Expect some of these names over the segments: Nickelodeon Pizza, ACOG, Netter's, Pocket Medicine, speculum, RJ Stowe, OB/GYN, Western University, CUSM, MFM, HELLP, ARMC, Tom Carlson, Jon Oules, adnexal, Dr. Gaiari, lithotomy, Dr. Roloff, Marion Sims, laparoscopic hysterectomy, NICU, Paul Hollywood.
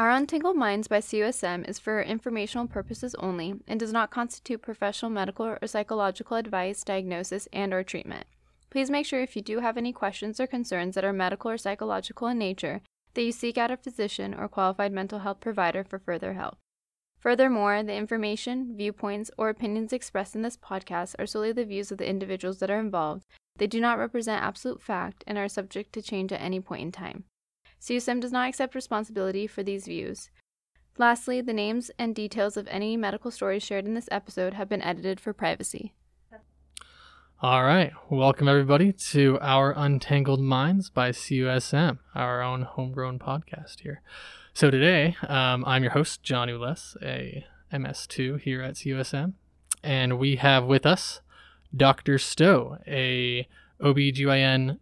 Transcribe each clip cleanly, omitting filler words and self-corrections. Our Untangled Minds by CUSM is for informational purposes only and does not constitute professional medical or psychological advice, diagnosis, and or treatment. Please make sure if you do have any questions or concerns that are medical or psychological in nature that you seek out a physician or qualified mental health provider for further help. Furthermore, the information, viewpoints, or opinions expressed in this podcast are solely the views of the individuals that are involved. They do not represent absolute fact and are subject to change at any point in time. CUSM does not accept responsibility for these views. Lastly, the names and details of any medical stories shared in this episode have been edited for privacy. All right. Welcome, everybody, to Our Untangled Minds by CUSM, our own homegrown podcast here. So today, I'm your host, Jon Oules, a MS2 here at CUSM, and we have with us Dr. Stowe, a OB/GYN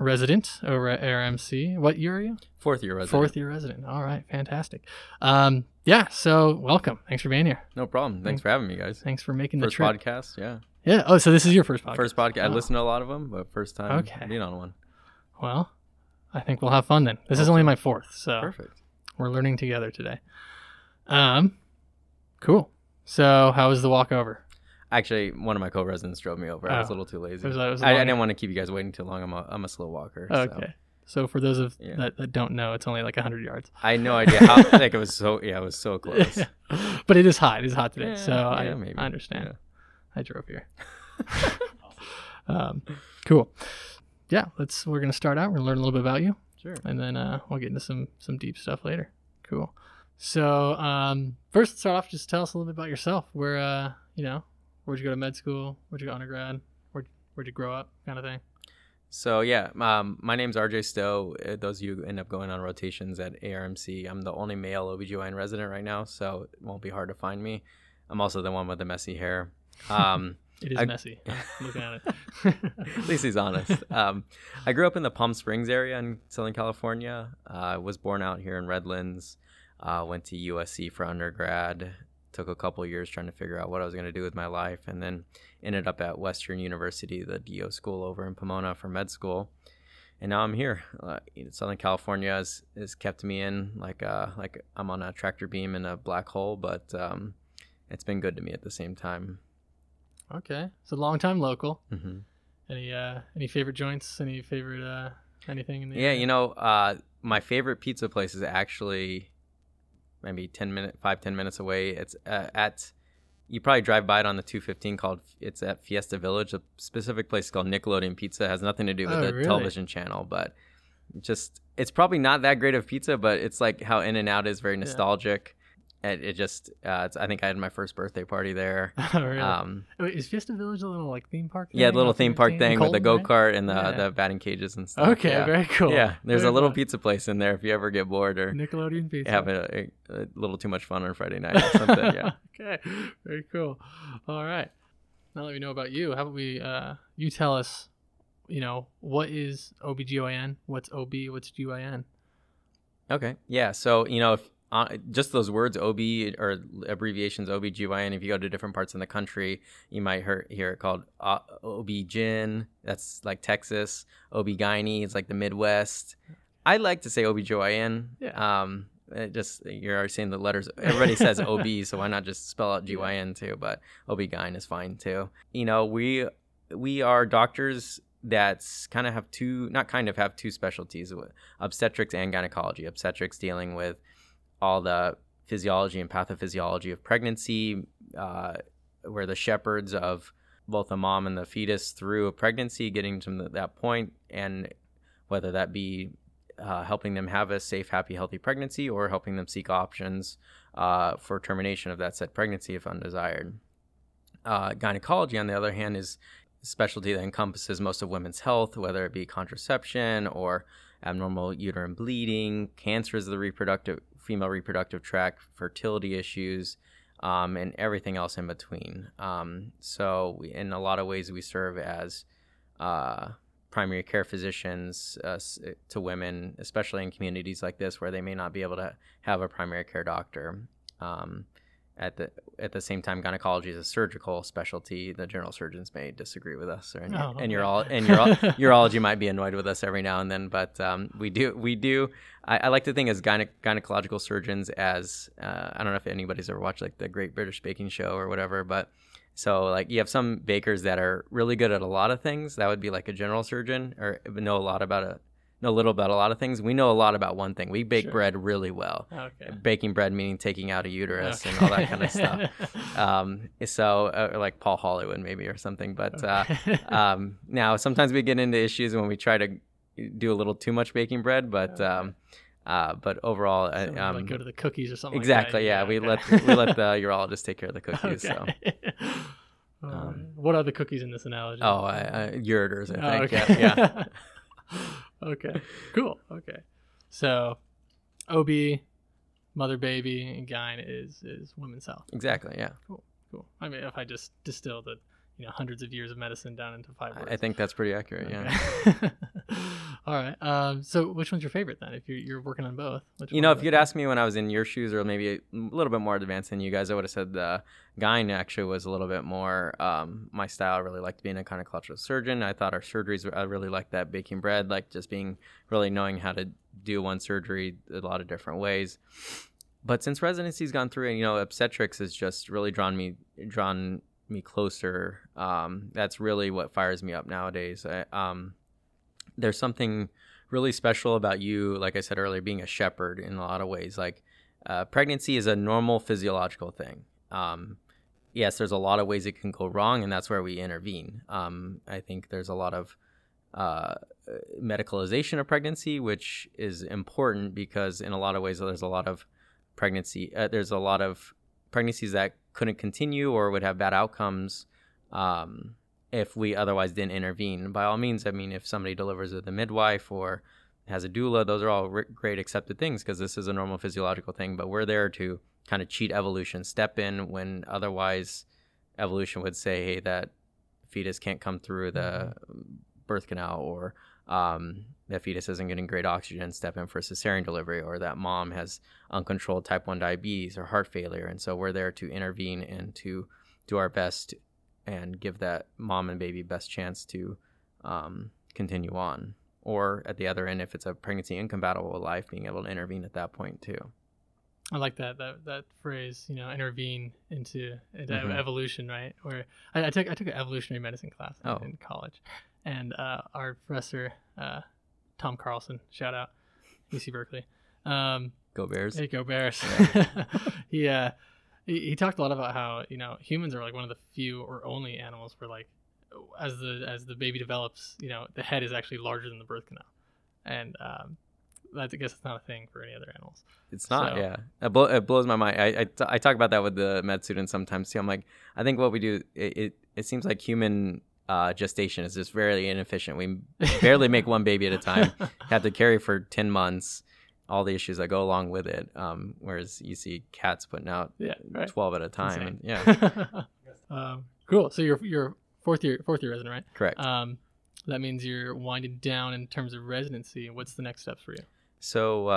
resident over at ARMC. What year are you? Fourth year resident. All right. Fantastic. So welcome. Thanks for being here. No problem. Thanks for having me, guys. Thanks for making the trip. First podcast, yeah. Yeah. Oh, so this is your first podcast. First podcast. Oh. I listen to a lot of them, but first time being on one. Well, I think we'll have fun then. This is only my fourth, so perfect. We're learning together today. Cool. So how was the walk over? Actually, one of my co-residents drove me over. I was a little too lazy. I didn't want to keep you guys waiting too long. I'm a slow walker. Oh, okay. So for those of that don't know, it's only like 100 yards. I had no idea how. Like it was so close. Yeah. But it is hot. It's hot today, I understand. Yeah. I drove here. Cool. Yeah, we're going to start out. We're going to learn a little bit about you. Sure. And then we'll get into some deep stuff later. Cool. So first, to start off, just tell us a little bit about yourself. Where'd you go to med school? Where'd you go undergrad? Where'd you grow up? Kind of thing. So my name's RJ Stowe. Those of you who end up going on rotations at ARMC, I'm the only male OB/GYN resident right now, so it won't be hard to find me. I'm also the one with the messy hair. It is messy. I'm looking at it. At least he's honest. I grew up in the Palm Springs area in Southern California. I was born out here in Redlands. Went to USC for undergrad. Took a couple of years trying to figure out what I was going to do with my life, and then ended up at Western University, the DO school over in Pomona for med school. And now I'm here. Southern California has kept me in like I'm on a tractor beam in a black hole, but it's been good to me at the same time. Okay, so long time local. Mm-hmm. Any favorite joints? Any favorite anything in the area? My favorite pizza place is actually maybe 5-10 minutes away. It's you probably drive by it on the 215 called, it's at Fiesta Village. A specific place called Nickelodeon Pizza. It has nothing to do with the television channel, but just, it's probably not that great of pizza, but it's like how In-N-Out is, very nostalgic. And it just, I think I had my first birthday party there. Oh, really? Wait, is Fiesta Village a little like theme park thing? Yeah, a little theme park thing with the go-kart and the batting cages and stuff. Okay, very cool. Yeah, there's a little pizza place in there if you ever get bored or Nickelodeon Pizza. Have a little too much fun on Friday night or something, yeah. Okay, very cool. All right. Now that we know about you, how about we, you tell us, what is OB/GYN? What's OB? What's GYN? Okay, yeah. So, if just those words, OB or abbreviations OB/GYN, if you go to different parts in the country, you might hear it called OB/GYN. That's like Texas. OB/GYN, it's like the Midwest. I like to say OB/GYN. Yeah. You're already saying the letters. Everybody says OB, so why not just spell out GYN too? But OB/GYN is fine too. We are doctors that's kind of have two, not kind of have two specialties, obstetrics and gynecology. Obstetrics dealing with all the physiology and pathophysiology of pregnancy. We're the shepherds of both the mom and the fetus through a pregnancy, getting to that point, and whether that be helping them have a safe, happy, healthy pregnancy or helping them seek options for termination of that said pregnancy if undesired. Gynecology, on the other hand, is a specialty that encompasses most of women's health, whether it be contraception or abnormal uterine bleeding, cancers of the female reproductive tract, fertility issues, and everything else in between. So in a lot of ways, we serve as primary care physicians to women, especially in communities like this where they may not be able to have a primary care doctor. at the same time, gynecology is a surgical specialty. The general surgeons may disagree with us, or urology might be annoyed with us every now and then. But we do. I like to think as gynecological surgeons as I don't know if anybody's ever watched like the Great British Baking Show or whatever, but. So like you have some bakers that are really good at a lot of things. That would be like a general surgeon, or know a little about a lot of things. We know a lot about one thing. We bake bread really well. Okay. Baking bread meaning taking out a uterus and all that kind of stuff. Like Paul Hollywood maybe or something. But now sometimes we get into issues when we try to do a little too much baking bread, but. But overall, like go to the cookies or something. Exactly. Like that. We let the urologist take care of the cookies. Okay. So, what are the cookies in this analogy? Oh, ureters, I think. Okay. Yeah. Okay. Cool. Okay. So, OB, mother, baby, and gyne is women's health. Exactly. Yeah. Cool. I mean, if I just distill the hundreds of years of medicine down into 5 words. I think that's pretty accurate. Okay. Yeah. All right. So which one's your favorite then? If you're working on both, if you'd asked me when I was in your shoes, or maybe a little bit more advanced than you guys, I would have said the gyne actually was a little bit more my style. I really liked being a gynecological surgeon. I thought our surgeries I really liked that baking bread, like just being really knowing how to do one surgery a lot of different ways. But since residency's gone through, and obstetrics has just really drawn me closer. That's really what fires me up nowadays. There's something really special about you, like I said earlier, being a shepherd in a lot of ways. Like pregnancy is a normal physiological thing. Yes, there's a lot of ways it can go wrong, and that's where we intervene. I think there's a lot of medicalization of pregnancy, which is important because in a lot of ways there's a lot of pregnancies that couldn't continue or would have bad outcomes if we otherwise didn't intervene. By all means, I mean, if somebody delivers with a midwife or has a doula, those are all great accepted things because this is a normal physiological thing, but we're there to kind of cheat evolution, step in when otherwise evolution would say, hey, that fetus can't come through the birth canal, or that fetus isn't getting great oxygen, step in for a cesarean delivery, or that mom has uncontrolled type 1 diabetes or heart failure. And so we're there to intervene and to do our best and give that mom and baby best chance to continue on. Or at the other end, if it's a pregnancy incompatible life, being able to intervene at that point too. I like that phrase, intervene into evolution, right? Where I took an evolutionary medicine class in college. And our professor, Tom Carlson, shout out, UC Berkeley. Go Bears. Hey, go Bears. Yeah. He talked a lot about how, humans are like one of the few or only animals where like as the baby develops, the head is actually larger than the birth canal. And I guess it's not a thing for any other animals. It's not, so. Yeah. It blows my mind. I talk about that with the med students sometimes too. I'm like, I think what we do, it seems like human... gestation is just very inefficient. We barely make one baby at a time. Have to carry for 10 months, all the issues that go along with it. Whereas you see cats putting out 12 at a time. And, cool. So you're fourth year resident, right? Correct. That means you're winding down in terms of residency. What's the next steps for you? So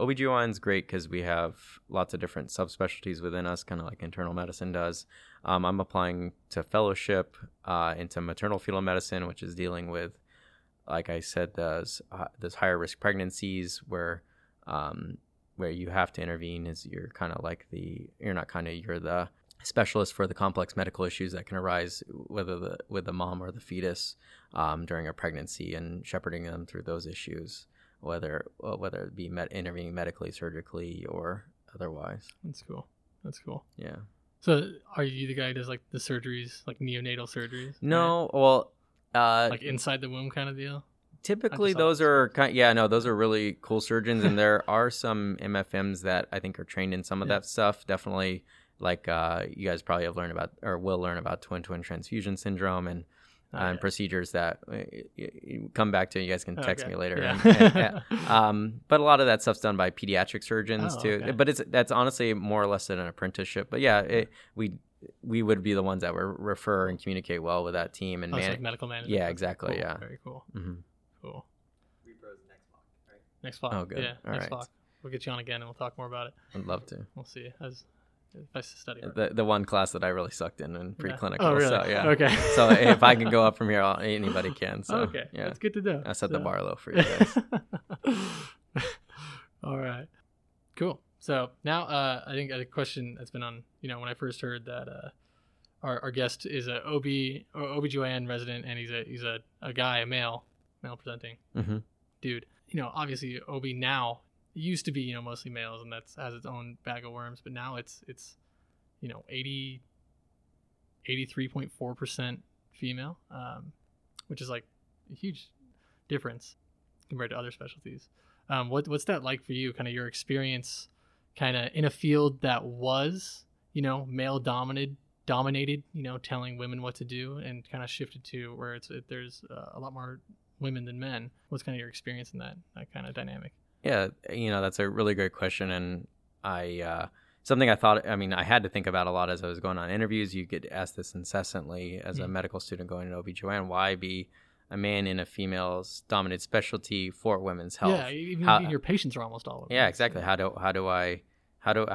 OB/GYN is great because we have lots of different subspecialties within us, kind of like internal medicine does. I'm applying to fellowship into maternal fetal medicine, which is dealing with, like I said, those higher risk pregnancies where you have to intervene. Is you're the specialist for the complex medical issues that can arise with the mom or the fetus during a pregnancy, and shepherding them through those issues. Whether it be intervening medically, surgically, or otherwise. That's cool. Yeah. So, are you the guy who does like the surgeries, like neonatal surgeries? No, right? Well, like inside the womb kind of deal. Typically, those are those are really cool surgeons, and there are some MFMs that I think are trained in some of that stuff. Definitely, like you guys probably have learned about or will learn about twin transfusion syndrome and. Procedures that come back to. You guys can text me later. Yeah. But a lot of that stuff's done by pediatric surgeons too. Okay. But that's honestly more or less than an apprenticeship. But we would be the ones that would refer and communicate well with that team and so like medical management. Yeah, exactly. Cool. Yeah, very cool. Mm-hmm. Cool. Rebro's next block. Oh, good. Yeah, All next right. block. We'll get you on again and we'll talk more about it. I'd love to. We'll see. Nice to study hard. The one class that I really sucked in preclinical. Yeah. Oh, really? So, yeah. Okay. So if I can go up from here, anybody can. So, okay. Yeah. That's good to know. I set the bar low for you guys. All right. Cool. So now I think a question that's been on, when I first heard that our guest is a OB/GYN resident, and he's a guy, a male presenting mm-hmm. dude. Obviously OB now used to be, mostly males, and that's has its own bag of worms, but now it's 83.4% female, which is like a huge difference compared to other specialties. What's that like for you, kind of your experience kind of in a field that was, male dominated, telling women what to do, and kind of shifted to where there's a lot more women than men? What's kind of your experience in that kind of dynamic? Yeah, that's a really great question. And I had to think about a lot as I was going on interviews. You get asked this incessantly as a medical student going to OB/GYN, why be a man in a female's dominated specialty for women's health? Yeah, even your patients are almost all over. Yeah, exactly. How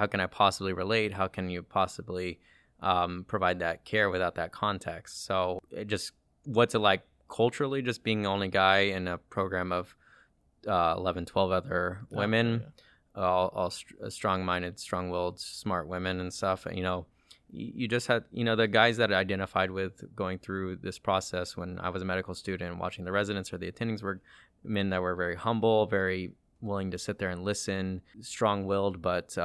can I possibly relate? How can you possibly provide that care without that context? So what's it like culturally, just being the only guy in a program of 11, 12 other women, all strong-minded, strong-willed, smart women and stuff. You just had, the guys that I identified with going through this process when I was a medical student, watching the residents or the attendings, were men that were very humble, very willing to sit there and listen, strong-willed, but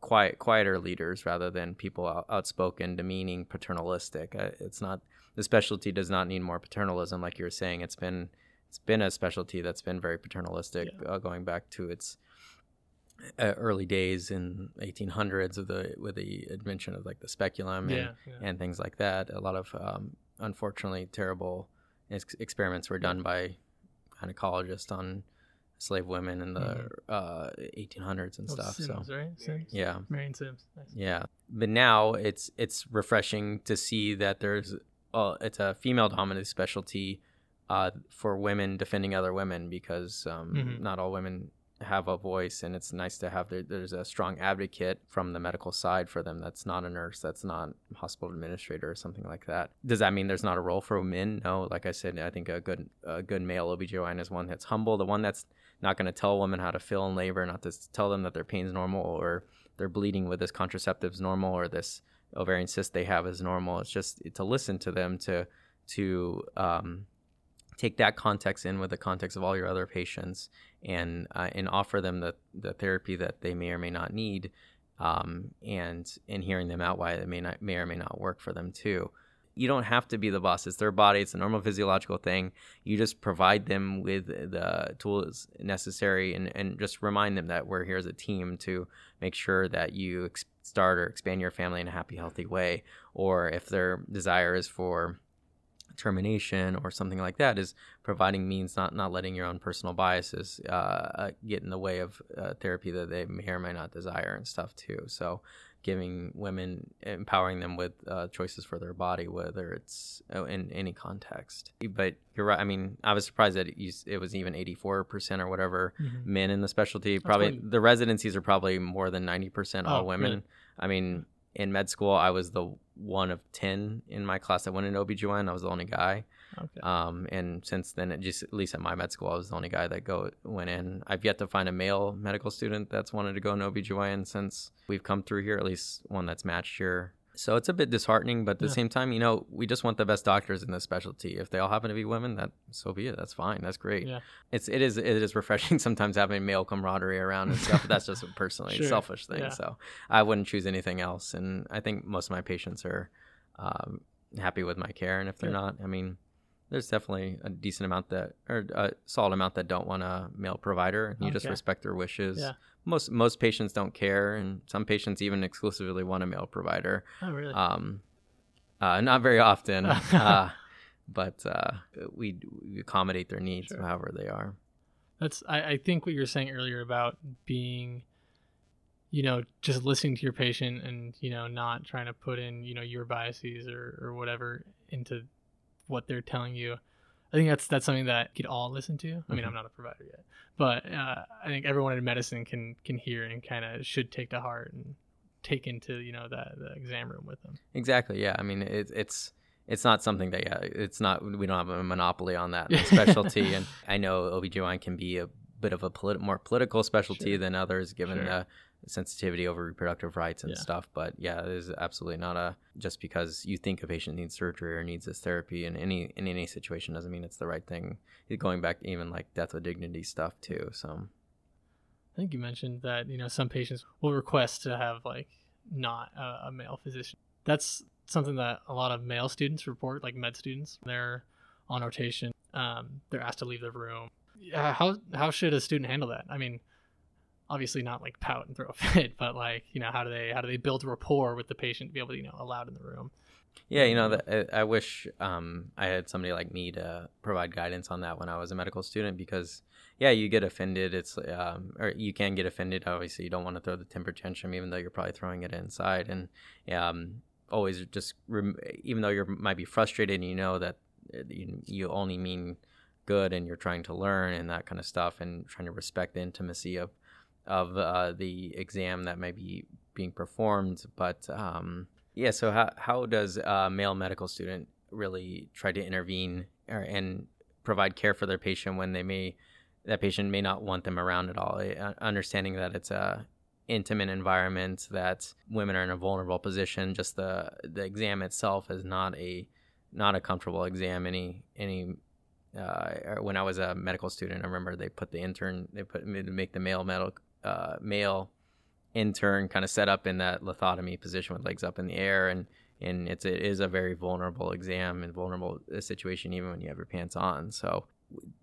quieter leaders rather than people outspoken, demeaning, paternalistic. The specialty does not need more paternalism, like you were saying. It's been a specialty that's been very paternalistic, going back to its early days in 1800s with the invention of like the speculum and things like that. A lot of unfortunately terrible experiments were done by gynecologists on slave women in the 1800s and stuff. Sims, so right? Sims? Yeah, Marion Sims. Nice. Yeah, but now it's refreshing to see that it's a female dominated specialty for women defending other women, because not all women have a voice, and it's nice to have there's a strong advocate from the medical side for them. That's not a nurse, that's not a hospital administrator or something like that. Does that mean there's not a role for men? No, like I said, I think a good male OB/GYN is one that's humble, the one that's not going to tell a woman how to feel in labor, not to tell them that their pain's normal, or their bleeding with this contraceptive's normal, or this ovarian cyst they have is normal. It's just to listen to them, to take that context in with the context of all your other patients, and offer them the therapy that they may or may not need, and hearing them out why it may or may not work for them too. You don't have to be the boss. It's their body. It's a normal physiological thing. You just provide them with the tools necessary, and just remind them that we're here as a team to make sure that you start or expand your family in a happy, healthy way. Or if their desire is for termination or something like that, is providing means, not letting your own personal biases get in the way of therapy that they may or may not desire and stuff too. So giving women, empowering them with choices for their body, whether it's in any context. But you're right. I mean, I was surprised that it was even 84% or whatever men in the specialty. Probably the residencies are probably more than 90% all women. Really? I mean, in med school, I was the one of 10 in my class that went into OB/GYN. I was the only guy. Okay. And since then, at least at my med school, I was the only guy that went in. I've yet to find a male medical student that's wanted to go into OB/GYN since we've come through here, at least one that's matched here. So it's a bit disheartening, but at the same time, we just want the best doctors in this specialty. If they all happen to be women, that so be it. That's fine. That's great. Yeah. It is refreshing sometimes having male camaraderie around and stuff. But that's just a personally selfish thing. Yeah. So I wouldn't choose anything else. And I think most of my patients are happy with my care. And if they're not, I mean, there's definitely a decent amount that, or a solid amount that don't want a male provider. And you just respect their wishes. Yeah. Most patients don't care, and some patients even exclusively want a male provider. Oh, really? Not very often, but we accommodate their needs however they are. I think what you were saying earlier about being, just listening to your patient and, not trying to put in, your biases or whatever into what they're telling you. I think that's something that you could all listen to. I mean, I'm not a provider yet, but I think everyone in medicine can hear and kind of should take to heart and taken to, you know, the exam room with them. Exactly. Yeah. I mean, it's not something that, yeah, it's not, we don't have a monopoly on that specialty. And I know OB/GYN can be a bit of a more political specialty than others, given the sensitivity over reproductive rights and stuff. But yeah, it is absolutely not a, just because you think a patient needs surgery or needs this therapy in any situation doesn't mean it's the right thing. Going back to even like death with dignity stuff too. So I think you mentioned that, you know, some patients will request to have like not a male physician. That's something that a lot of male students report, like med students. They're on rotation. They're asked to leave the room. How should a student handle that? I mean, obviously not like pout and throw a fit, but like, you know, how do they build rapport with the patient to be able to, you know, allow it in the room? Yeah, you know, I wish I had somebody like me to provide guidance on that when I was a medical student, because, yeah, you get offended. It's or you can get offended. Obviously, you don't want to throw the temper tantrum, even though you're probably throwing it inside. And always just, even though you might be frustrated and you know that you only mean good and you're trying to learn and that kind of stuff, and trying to respect the intimacy of the exam that may be being performed. But yeah, so how does a male medical student really try to intervene and provide care for their patient when that patient may not want them around at all? Understanding that it's a intimate environment, that women are in a vulnerable position. Just the exam itself is not a comfortable exam. When I was a medical student, I remember they make the male intern kind of set up in that lithotomy position with legs up in the air, and it is a very vulnerable exam and vulnerable situation even when you have your pants on. So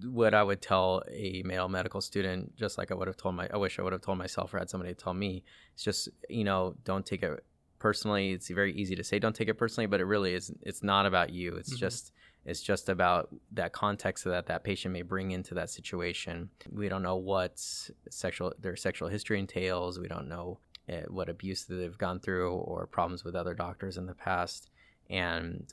what I would tell a male medical student, just like I would have told myself or had somebody tell me, it's just, you know, don't take it personally. It's very easy to say don't take it personally, but it really is, it's not about you. It's just about that context that patient may bring into that situation. We don't know what their sexual history entails. We don't know what abuse that they've gone through or problems with other doctors in the past. And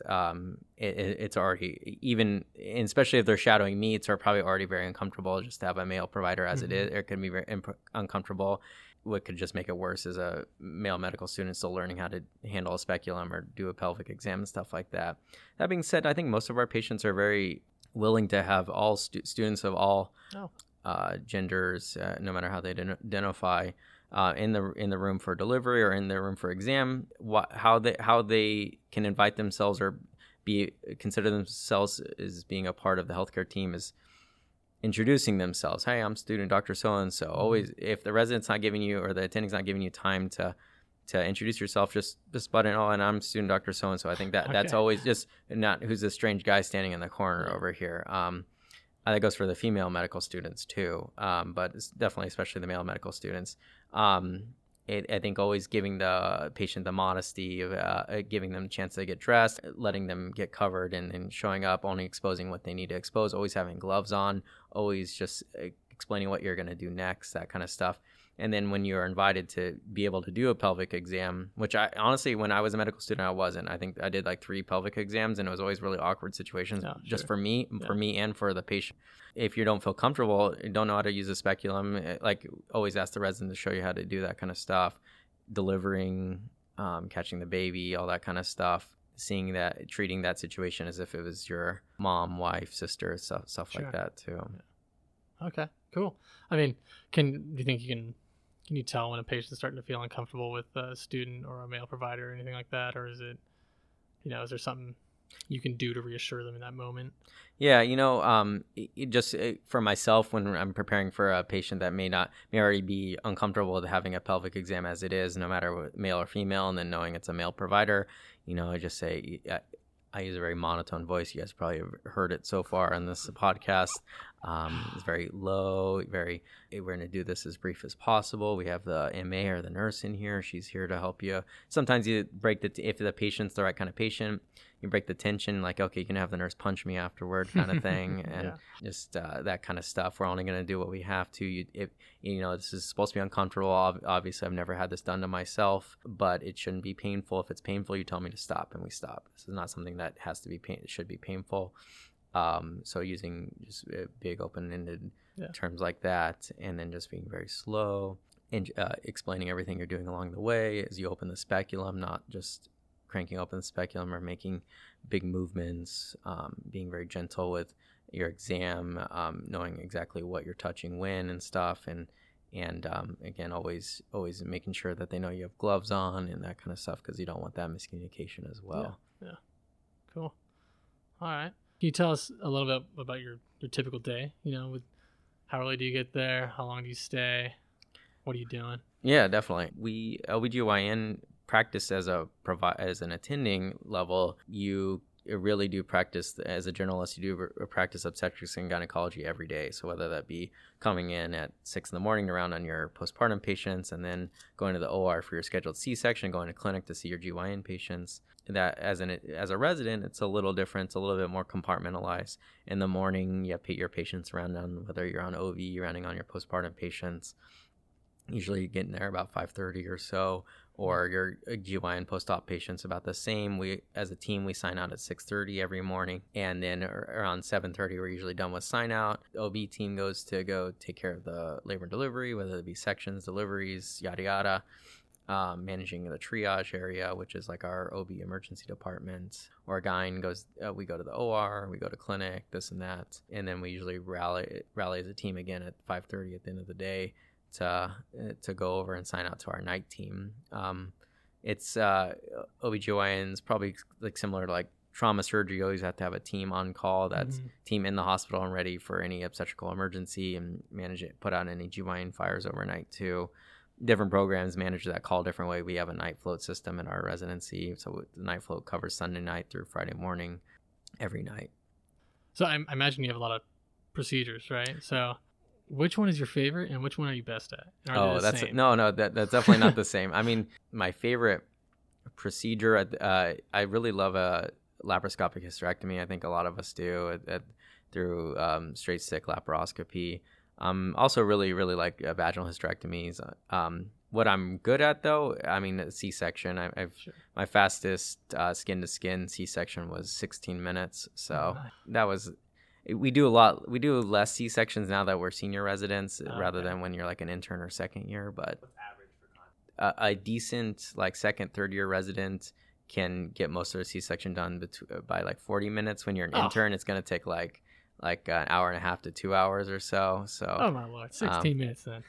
it's already, even, and especially if they're shadowing me, it's probably already very uncomfortable just to have a male provider as it is. It can be very uncomfortable. What could just make it worse is a male medical student still learning how to handle a speculum or do a pelvic exam and stuff like that. That being said, I think most of our patients are very willing to have all students of all genders, no matter how they identify, in the room for delivery or in the room for exam. How they can invite themselves or be consider themselves as being a part of the healthcare team is introducing themselves. Hey, I'm student Dr. So-and-so. Always, if the resident's not giving you or the attending's not giving you time to introduce yourself, just butt in, oh, and I'm student Dr. So-and-so. I think that that's always just not who's this strange guy standing in the corner over here. That goes for the female medical students too, but it's definitely especially the male medical students. I think always giving the patient the modesty, giving them a chance to get dressed, letting them get covered and showing up, only exposing what they need to expose, always having gloves on, always just explaining what you're going to do next, that kind of stuff. And then when you're invited to be able to do a pelvic exam, which I honestly, when I was a medical student, I wasn't. I think I did like 3 pelvic exams, and it was always really awkward situations just for me and for the patient. If you don't feel comfortable, don't know how to use a speculum, like always ask the resident to show you how to do that kind of stuff, delivering, catching the baby, all that kind of stuff, seeing that, treating that situation as if it was your mom, wife, sister, stuff like that too. Yeah. Okay, cool. I mean, Can you tell when a patient's starting to feel uncomfortable with a student or a male provider or anything like that? Or is it, you know, is there something you can do to reassure them in that moment? Yeah, you know, for myself, when I'm preparing for a patient that may already be uncomfortable with having a pelvic exam as it is, no matter what, male or female, and then knowing it's a male provider, you know, I just say, I use a very monotone voice. You guys probably have heard it so far on this podcast. It's very low, very, hey, we're going to do this as brief as possible. We have the MA or the nurse in here. She's here to help you. Sometimes you break if the patient's the right kind of patient, you break the tension, like, okay, you can have the nurse punch me afterward kind of thing. And just that kind of stuff. We're only going to do what we have to. You know, this is supposed to be uncomfortable. Obviously, I've never had this done to myself, but it shouldn't be painful. If it's painful, you tell me to stop and we stop. This is not something that has to be should be painful. So using just big open-ended terms like that, and then just being very slow. and explaining everything you're doing along the way as you open the speculum, not just cranking open the speculum or making big movements, being very gentle with your exam, knowing exactly what you're touching when and stuff, and again, always making sure that they know you have gloves on and that kind of stuff, because you don't want that miscommunication as well. Yeah. Cool. All right. Can you tell us a little bit about your typical day? You know, with how early do you get there? How long do you stay? What are you doing? Yeah, definitely. We OB/GYN practice as an attending level. You really do practice as a generalist. You do practice obstetrics and gynecology every day. So whether that be coming in at 6 a.m. to round on your postpartum patients, and then going to the OR for your scheduled C-section, going to clinic to see your GYN patients. That as a resident, it's a little different. It's a little bit more compartmentalized. In the morning, you have your patients round on, whether you're on OV, you're rounding on your postpartum patients. Usually you get in there about 5:30 or so, or your GYN post-op patients about the same. We, as a team, we sign out at 6:30 every morning, and then around 7:30 we're usually done with sign out. OB team goes to go take care of the labor and delivery, whether it be sections, deliveries, yada yada. Managing the triage area, which is like our OB emergency department, or GYN goes, we go to the OR, we go to clinic, this and that. And then we usually rally as a team again at 5:30 at the end of the day to go over and sign out to our night team. It's OB/GYNs, probably like similar to like trauma surgery, you always have to have a team on call. That's team in the hospital and ready for any obstetrical emergency, and manage it, put out any GYN fires overnight too. Different programs manage that call different way. We have a night float system in our residency, so the night float covers Sunday night through Friday morning every night. So I imagine you have a lot of procedures, right? So which one is your favorite and which one are you best at? That's definitely not the same. I mean, my favorite procedure, I really love a laparoscopic hysterectomy. I think a lot of us do through straight stick laparoscopy. Also really, really like vaginal hysterectomies. What I'm good at, though, I mean, C-section. My fastest skin-to-skin C-section was 16 minutes. So that was – we do a lot – we do less C-sections now that we're senior residents rather than when you're like an intern or second year. But a decent like second, third-year resident can get most of their C-section done by like 40 minutes. When you're an intern, it's going to take like an hour and a half to 2 hours or so. So, oh my Lord, 16 minutes then.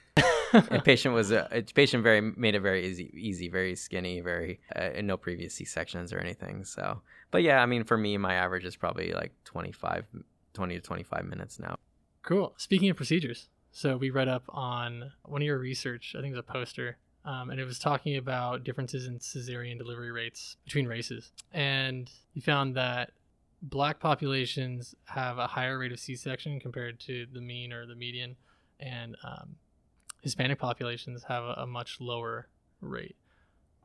The patient was made it very easy, very skinny, very and no previous C-sections or anything. So, but yeah, I mean, for me, my average is probably like 20 to 25 minutes now. Cool. Speaking of procedures, so we read up on one of your research, I think it was a poster, and it was talking about differences in cesarean delivery rates between races. And you found that Black populations have a higher rate of C-section compared to the mean or the median, and Hispanic populations have a much lower rate.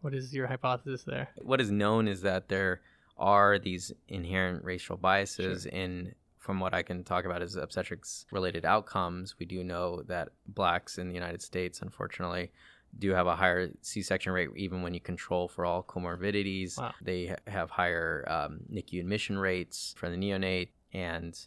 What is your hypothesis there? What is known is that there are these inherent racial biases in, from what I can talk about, is obstetrics-related outcomes. We do know that Blacks in the United States, unfortunately, do have a higher C-section rate, even when you control for all comorbidities. Wow. They have higher NICU admission rates for the neonate, and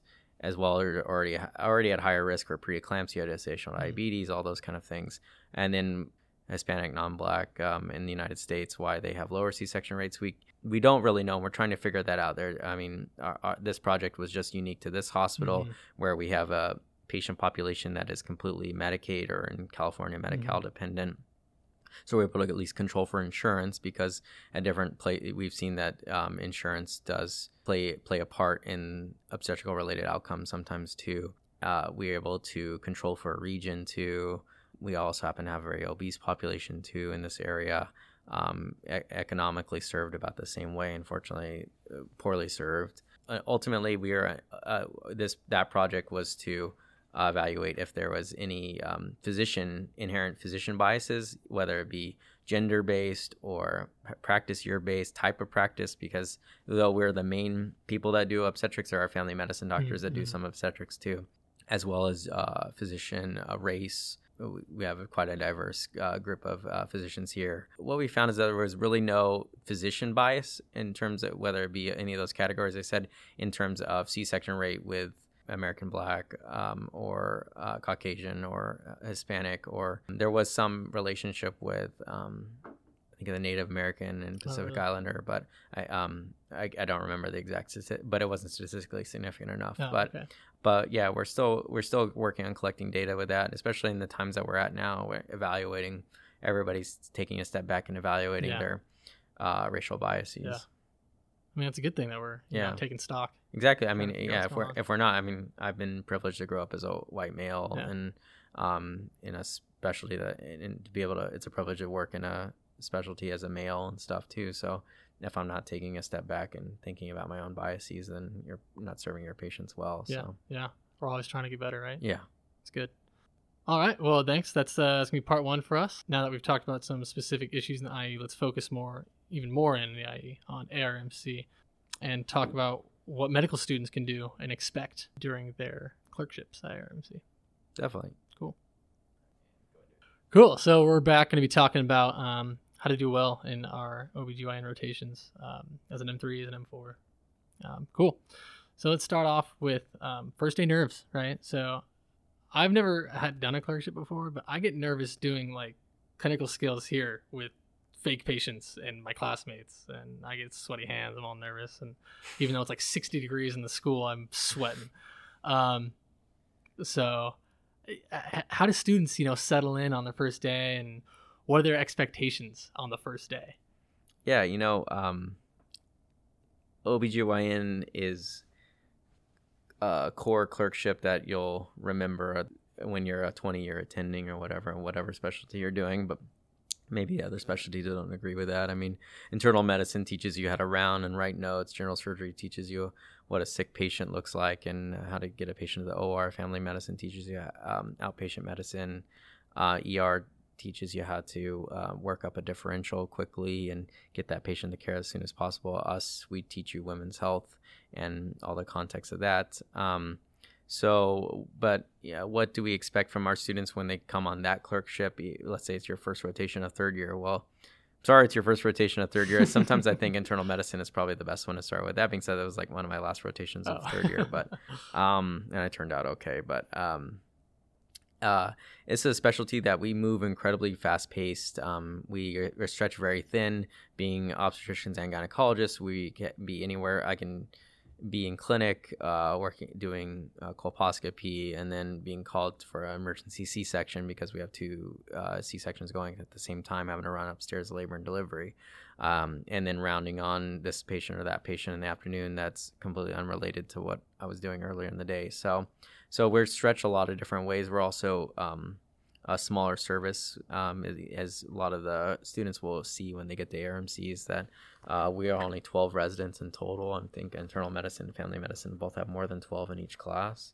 as well are already at higher risk for preeclampsia, gestational diabetes, all those kind of things. And then Hispanic, non-Black in the United States, why they have lower C-section rates. We don't really know. We're trying to figure that out. There, I mean, this project was just unique to this hospital, where we have a patient population that is completely Medicaid or in California Medi-Cal dependent. So we're able to at least control for insurance, because at different we've seen that insurance does play a part in obstetrical related outcomes sometimes too. We're able to control for a region too. We also happen to have a very obese population too in this area, economically served about the same way, unfortunately, poorly served. Ultimately, we are that project was to evaluate if there was any inherent physician biases, whether it be gender-based or practice year-based, type of practice, because though we're the main people that do obstetrics, there are family medicine doctors that do some obstetrics too, as well as physician race. We have quite a diverse group of physicians here. What we found is that there was really no physician bias in terms of whether it be any of those categories I said, in terms of C-section rate with American Black or Caucasian or Hispanic, or there was some relationship with I think the Native American and Pacific Islander, but I don't remember the exact statistic, but it wasn't statistically significant enough. But yeah, we're still working on collecting data with that, especially in the times that we're at now. We're evaluating, everybody's taking a step back and evaluating their racial biases. Yeah. I mean, it's a good thing that we're know, taking stock. Exactly. I mean, if we're not, I mean, I've been privileged to grow up as a white male and in a specialty that, and to be able to, it's a privilege to work in a specialty as a male and stuff too. So if I'm not taking a step back and thinking about my own biases, then you're not serving your patients well. Yeah. So. Yeah. We're always trying to get better, right? Yeah. It's good. All right. Well, thanks. That's going to be part one for us. Now that we've talked about some specific issues in the IE, let's focus even more in the IE on ARMC and talk about what medical students can do and expect during their clerkships at ARMC. Definitely. Cool. So we're back going to be talking about how to do well in our OB/GYN rotations as an M3, as an M4. Cool. So let's start off with first day nerves, right? So I've never had done a clerkship before, but I get nervous doing like clinical skills here with fake patients and my classmates, and I get sweaty hands. I'm all nervous, and even though it's like 60 degrees in the school, I'm sweating. So how do students, settle in on their first day, and what are their expectations on the first day? Yeah, OB/GYN is a core clerkship that you'll remember when you're a 20-year attending or whatever specialty you're doing, but maybe other specialties don't agree with that. I mean, internal medicine teaches you how to round and write notes. General surgery teaches you what a sick patient looks like and how to get a patient to the OR. Family medicine teaches you outpatient medicine. ER teaches you how to work up a differential quickly and get that patient to care as soon as possible. We teach you women's health and all the context of that. What do we expect from our students when they come on that clerkship? Let's say it's your first rotation of third year. Well, sorry, it's your first rotation of third year. Sometimes I think internal medicine is probably the best one to start with. That being said, that was like one of my last rotations of third year, but and I turned out okay. But it's a specialty that we move incredibly fast-paced. We're stretched very thin. Being obstetricians and gynecologists, we can be anywhere. I can be in clinic doing colposcopy, and then being called for an emergency C-section because we have two C-sections going at the same time, having to run upstairs labor and delivery, and then rounding on this patient or that patient in the afternoon that's completely unrelated to what I was doing earlier in the day. So we're stretched a lot of different ways. We're also a smaller service, as a lot of the students will see when they get the ARMCs, that we are only 12 residents in total. I think internal medicine and family medicine both have more than 12 in each class.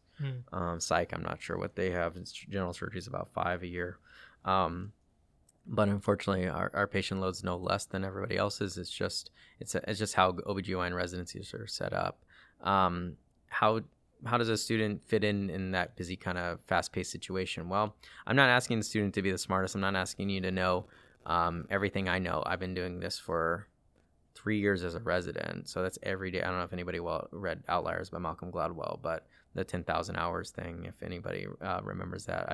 Psych, I'm not sure what they have. General surgery is about 5 a year. But unfortunately, our patient load's no less than everybody else's. It's just it's just how OB/GYN residencies are set up. How does a student fit in that busy kind of fast-paced situation? Well, I'm not asking the student to be the smartest. I'm not asking you to know everything I know. I've been doing this for 3 years as a resident, so that's every day. I don't know if anybody read Outliers by Malcolm Gladwell, but the 10,000 hours thing, if anybody remembers that,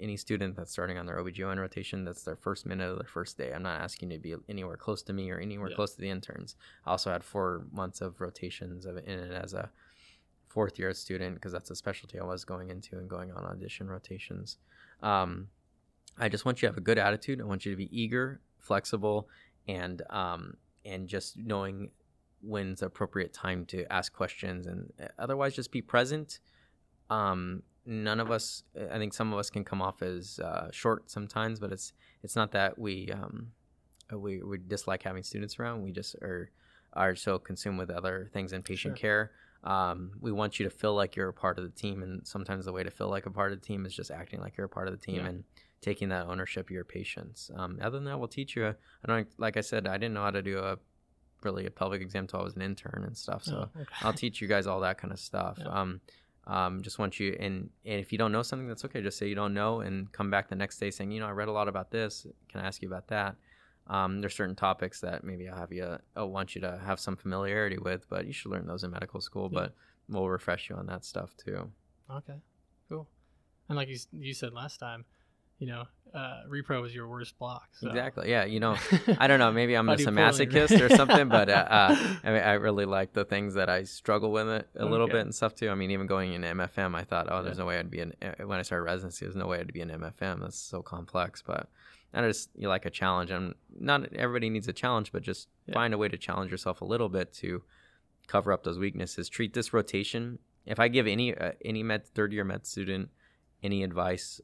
any student that's starting on their OB/GYN rotation, that's their first minute of their first day. I'm not asking you to be anywhere close to me or anywhere close to the interns. I also had 4 months of rotations in it as a fourth year student, because that's a specialty I was going into and going on audition rotations. I just want you to have a good attitude. I want you to be eager, flexible, and just knowing when's the appropriate time to ask questions, and otherwise just be present. None of us, I think some of us can come off as short sometimes, but it's not that we dislike having students around. We just are so consumed with other things in patient care. We want you to feel like you're a part of the team, and sometimes the way to feel like a part of the team is just acting like you're a part of the team and taking that ownership of your patients. Other than that, we'll teach you. Like I said, I didn't know how to do a pelvic exam until I was an intern and stuff. So I'll teach you guys all that kind of stuff. Yeah. Just want you, and if you don't know something, that's okay. Just say you don't know and come back the next day saying, I read a lot about this. Can I ask you about that? There's certain topics that maybe I want you to have some familiarity with, but you should learn those in medical school. But we'll refresh you on that stuff too. Okay, cool. And like you said last time, you know, repro was your worst block. So. Exactly. Yeah. You know, I don't know. Maybe I'm just a masochist or something, but I mean, I really like the things that I struggle with a little bit and stuff too. I mean, even going into MFM, I thought, there's no way I'd be when I started residency, there's no way I'd be an MFM. That's so complex, but I just like a challenge. I'm not everybody needs a challenge, but just find a way to challenge yourself a little bit to cover up those weaknesses. Treat this rotation. If I give any third year med student any advice,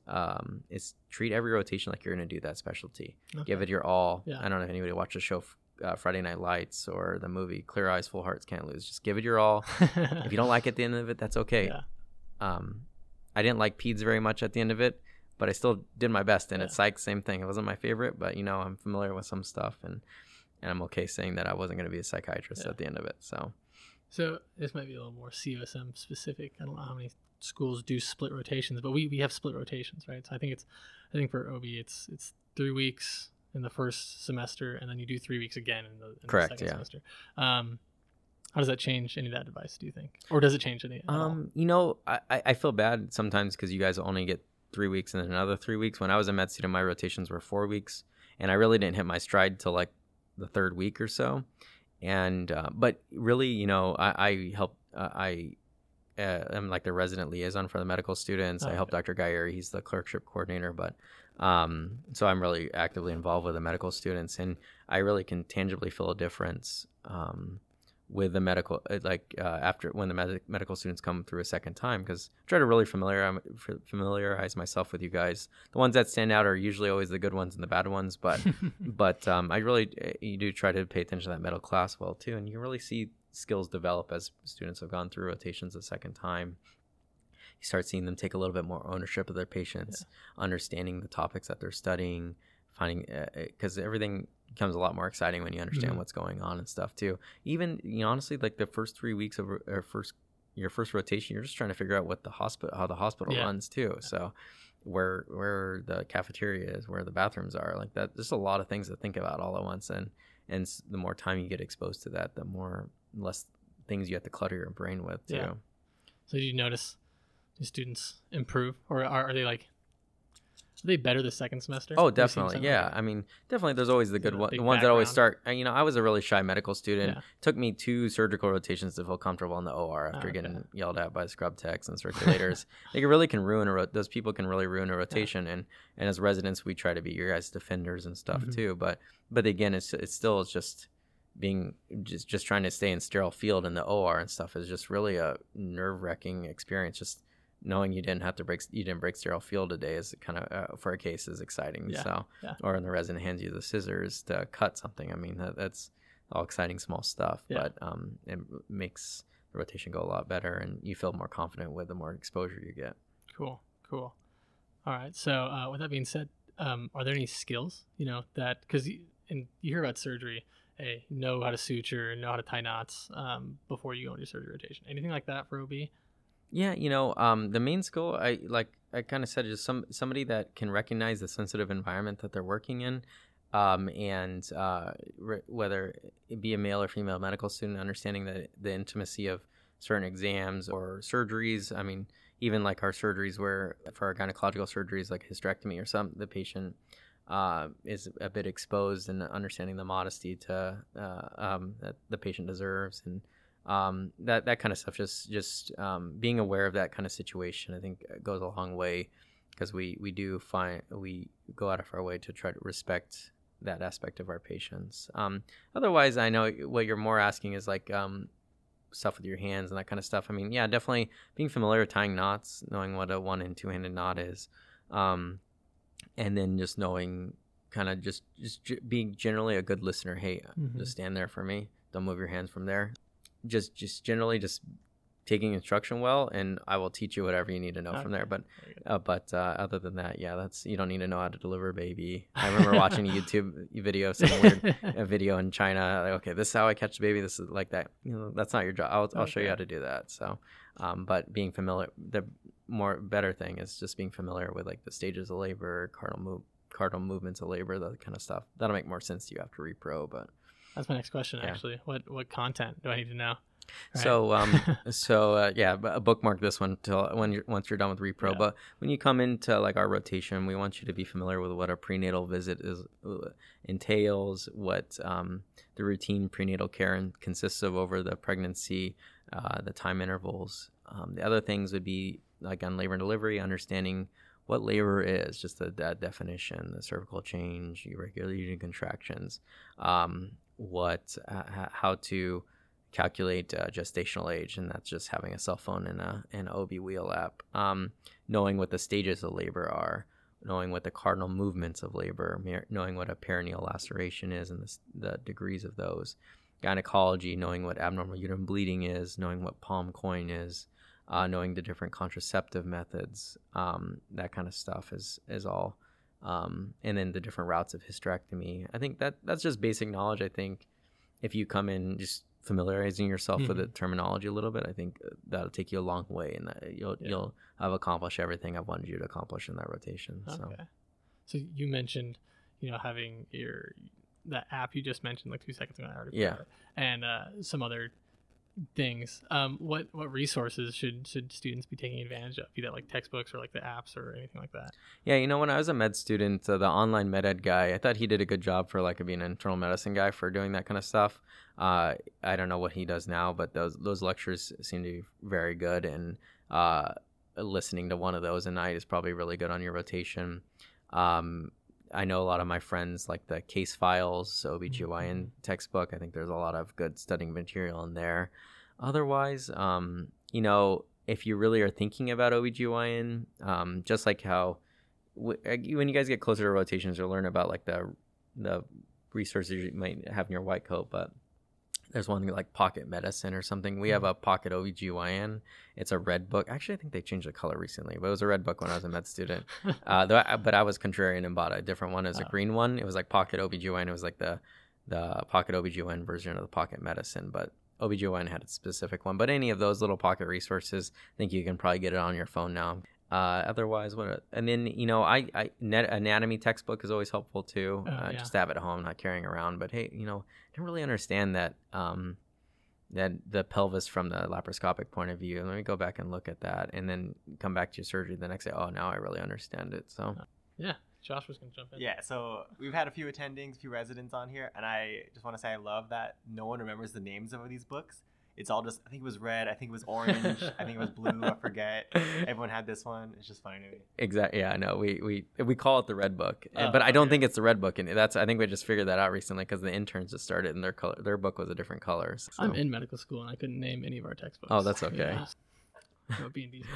is treat every rotation like you're going to do that specialty. Okay. Give it your all. Yeah. I don't know if anybody watched the show Friday Night Lights or the movie Clear Eyes, Full Hearts Can't Lose. Just give it your all. If you don't like it at the end of it, that's okay. Yeah. I didn't like peds very much at the end of it, but I still did my best. And it's psych, same thing. It wasn't my favorite, but you know, I'm familiar with some stuff and I'm okay saying that I wasn't going to be a psychiatrist at the end of it. So this might be a little more CUSM specific. I don't know how many schools do split rotations, but we have split rotations, right? So I think for OB it's 3 weeks in the first semester, and then you do 3 weeks again in the second semester. How does that change any of that advice, do you think? Or does it change any at all? You know, I feel bad sometimes because you guys only get 3 weeks and then another 3 weeks. When I was a med student, my rotations were 4 weeks, and I really didn't hit my stride till like the third week or so. And but really, you know, I'm like the resident liaison for the medical students. I help Dr. Gaiari. He's the clerkship coordinator, but so I'm really actively involved with the medical students, and I really can tangibly feel a difference with the medical, after when the medical students come through a second time, because I try to really familiarize myself with you guys. The ones that stand out are usually always the good ones and the bad ones, but I really you do try to pay attention to that middle class well too, and you really see skills develop as students have gone through rotations a second time. You start seeing them take a little bit more ownership of their patients, understanding the topics that they're studying, finding, because everything becomes a lot more exciting when you understand what's going on and stuff too. Even, you know, honestly, like the first 3 weeks of your first rotation, you're just trying to figure out how the hospital runs too. So where the cafeteria is, where the bathrooms are, like that. There's a lot of things to think about all at once, and the more time you get exposed to that, the less things you have to clutter your brain with too. Yeah. So do you notice do students improve, or are they better the second semester? Oh, definitely. Yeah. Like, I mean, definitely there's always the good ones, the ones that always start. You know, I was a really shy medical student. Yeah. Took me 2 surgical rotations to feel comfortable in the OR after getting yelled at by scrub techs and circulators. They really can ruin those people can really ruin a rotation. Yeah. And as residents, we try to be your guys' defenders and stuff too. But again, it's just being just trying to stay in sterile field in the OR and stuff is just really a nerve-wracking experience. Just knowing you didn't break sterile field today is kind of for a case is exciting. Or when the resident hands you the scissors to cut something, I mean that's all exciting small stuff, but it makes the rotation go a lot better, and you feel more confident with the more exposure you get. Cool. All right, so with that being said, are there any skills, you know, that, because you hear about surgery, hey, know how to suture, know how to tie knots before you go into surgery rotation. Anything like that for OB? Yeah, you know, the main skill, I kind of said, is somebody that can recognize the sensitive environment that they're working in, and whether it be a male or female medical student, understanding the intimacy of certain exams or surgeries. I mean, even like our surgeries where for our gynecological surgeries, like hysterectomy or something, the patient is a bit exposed, and understanding the modesty to that the patient deserves, and that kind of stuff, just being aware of that kind of situation, I think goes a long way, because we go out of our way to try to respect that aspect of our patients. Otherwise, I know what you're more asking is like stuff with your hands and that kind of stuff. I mean, yeah, definitely being familiar with tying knots, knowing what a one and two-handed knot is, and then just knowing, kind of just being generally a good listener. Hey, just stand there for me. Don't move your hands from there. Just generally just taking instruction well, and I will teach you whatever you need to know from there. But other than that, that's, you don't need to know how to deliver a baby. I remember watching a YouTube video, a video in China. Like, okay, this is how I catch the baby. This is like that. You know, that's not your job. I'll show you how to do that. So, but being familiar, the better thing is just being familiar with like the stages of labor, cardinal movements of labor, that kind of stuff. That'll make more sense to you after repro, but That's my next question, actually. What content do I need to know? Right. So, bookmark this one once you're done with repro. Yeah. But when you come into like our rotation, we want you to be familiar with what a prenatal visit entails, what the routine prenatal care consists of over the pregnancy, the time intervals. The other things would be like on labor and delivery, understanding what labor is, just that definition, the cervical change, irregular contractions, how to calculate gestational age, and that's just having a cell phone and an OB wheel app, knowing what the stages of labor are, knowing what the cardinal movements of labor, knowing what a perineal laceration is and the degrees of those, gynecology, knowing what abnormal uterine bleeding is, knowing what palm coin is, knowing the different contraceptive methods, that kind of stuff is all, and then the different routes of hysterectomy. I think that's just basic knowledge. I think if you come in just familiarizing yourself with the terminology a little bit, I think that'll take you a long way, and that you'll have accomplished everything I wanted you to accomplish in that rotation. So you mentioned, having that app you just mentioned like 2 seconds ago, and some other things. What resources should students be taking advantage of, be that like textbooks or like the apps or anything like that? When I was a med student, the online med ed guy, I thought he did a good job for like being an internal medicine guy for doing that kind of stuff. I don't know what he does now, but those lectures seem to be very good, and listening to one of those a night is probably really good on your rotation. I know a lot of my friends like the Case Files, OB/GYN textbook. I think there's a lot of good studying material in there. Otherwise, if you really are thinking about OB/GYN, just like how when you guys get closer to rotations, you'll learn about like the resources you might have in your white coat, but there's one like Pocket Medicine or something. We have a Pocket OB/GYN. It's a red book. Actually, I think they changed the color recently, but it was a red book when I was a med student. But I was contrarian and bought a different one. It was a green one. It was like Pocket OB/GYN. It was like the Pocket OB/GYN version of the Pocket Medicine, but OB/GYN had a specific one. But any of those little pocket resources, I think you can probably get it on your phone now. Otherwise, anatomy textbook is always helpful too. Just to have it at home, not carrying around. But hey, I don't really understand that the pelvis from the laparoscopic point of view. Let me go back and look at that, and then come back to your surgery the next day. Oh, now I really understand it. So yeah, Josh was gonna jump in. Yeah, so we've had a few attendings, a few residents on here, and I just want to say I love that no one remembers the names of these books. It's all just, I think it was red, I think it was orange, I think it was blue, I forget. Everyone had this one. It's just funny to me. Exactly. Yeah, no, we call it the red book, but I don't think it's the red book. And I think we just figured that out recently because the interns just started and their book was a different color. So. I'm in medical school and I couldn't name any of our textbooks. Oh, that's okay. Yeah.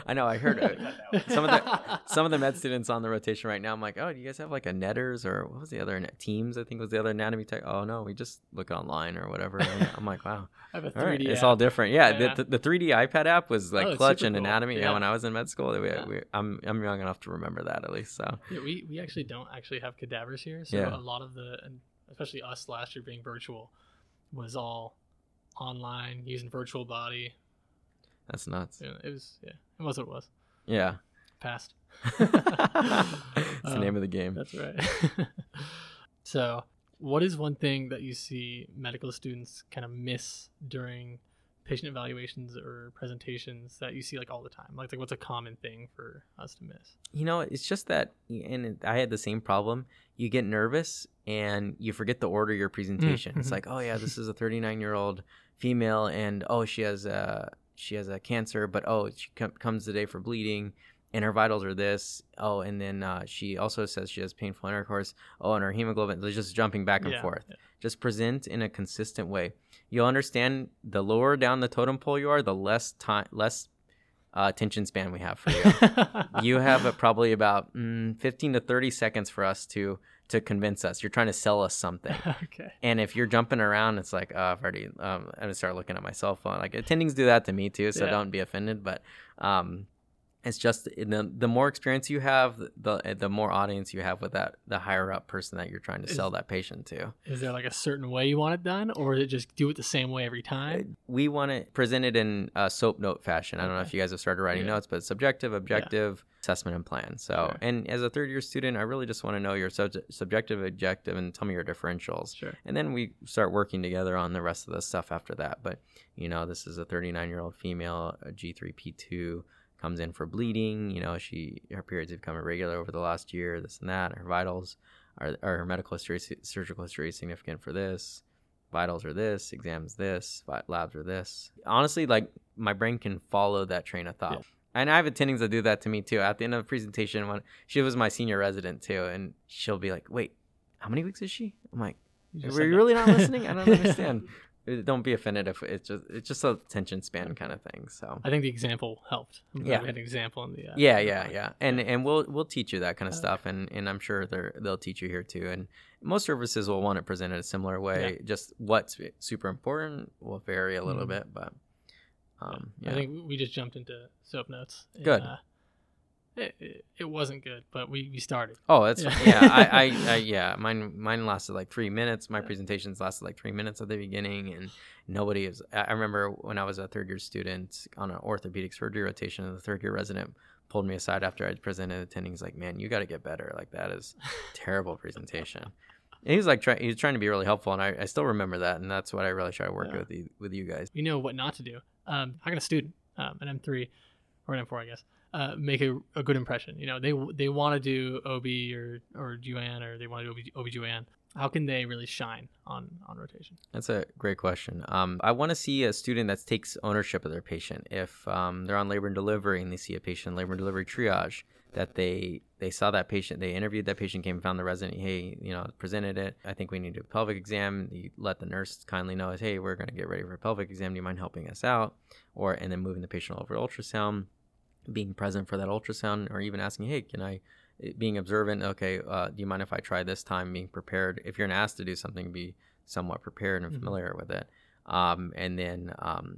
I know. I heard some of the med students on the rotation right now. I'm like, oh, do you guys have like a Netters or what was the other Teams? I think was the other anatomy tech. Oh no, we just look online or whatever. I'm like, wow, I have a 3D all right. It's all different. Yeah. The 3D iPad app was like clutch and anatomy. Cool. Yeah. When I was in med school, I'm young enough to remember that at least. So yeah, we actually don't actually have cadavers here. So a lot of especially us last year being virtual, was all online using virtual body. That's nuts. Yeah, it was what it was. Yeah. Past. It's the name of the game. That's right. So what is one thing that you see medical students kind of miss during patient evaluations or presentations that you see like all the time? Like what's a common thing for us to miss? It's just that, and I had the same problem. You get nervous and you forget to order your presentation. It's like, oh yeah, this is a 39-year-old female and oh, she has a cancer, but oh, she comes today for bleeding and her vitals are this. Oh, and then she also says she has painful intercourse. Oh, and her hemoglobin. They're just jumping back and forth. Yeah. Just present in a consistent way. You'll understand the lower down the totem pole you are, the less time, less attention span we have for you. You have probably about 15 to 30 seconds for us to convince us. You're trying to sell us something. Okay. And if you're jumping around, it's like, I've already, I'm gonna start looking at my cell phone. Like attendings do that to me too. So don't be offended. But, It's just the more experience you have, the more audience you have with that, the higher up person that you're trying to sell that patient to. Is there like a certain way you want it done, or is it just do it the same way every time? We want it presented in a soap note fashion. Okay. I don't know if you guys have started writing notes, but subjective, objective, assessment, and plan. So, and as a third year student, I really just want to know your subjective, objective, and tell me your differentials. Sure. And then we start working together on the rest of the stuff after that. But, you know, this is a 39-year-old female, a G3P2, comes in for bleeding, you know, her periods have become irregular over the last year, this and that, her vitals are her medical history, surgical history is significant for this, vitals are this, exams this, labs are this. Honestly, like, my brain can follow that train of thought. Yeah. And I have attendings that do that to me too. At the end of the presentation, when she was my senior resident too, and she'll be like, "Wait, how many weeks is she?" I'm like, "Were you really not listening? I don't understand." Don't be offended if it's just a attention span kind of thing. So I think the example helped. We had an example in the and we'll teach you that kind of stuff, and I'm sure they'll teach you here too. And most services will want it presented a similar way. Yeah. Just what's super important will vary a little bit, but I think we just jumped into soap notes. And, good. It wasn't good, but we started. Oh, that's Mine lasted like 3 minutes. My presentations lasted like 3 minutes at the beginning, and nobody is. I remember when I was a third year student on an orthopedic surgery rotation, and the third year resident pulled me aside after I presented attendings, like, "Man, you got to get better. Like, that is terrible presentation." And he was like, he was trying to be really helpful, and I still remember that, and that's what I really try to work with you guys. You know what not to do. How can a student, an M3 or an M4, I guess, make a good impression? You know, they want to do OB or GYN, or they want to do OB/GYN. How can they really shine on rotation? That's a great question. I want to see a student that takes ownership of their patient. If they're on labor and delivery and they see a patient in labor and delivery triage, that they saw that patient, they interviewed that patient, came and found the resident, "Hey, you know, presented it. I think we need to do a pelvic exam." You let the nurse kindly know, "Hey, we're going to get ready for a pelvic exam. Do you mind helping us out?" And then moving the patient over to ultrasound, being present for that ultrasound, or even asking, "Hey, can I," being observant, "Okay, do you mind if I try this time?" Being prepared. If you're asked to do something, be somewhat prepared and familiar with it. And then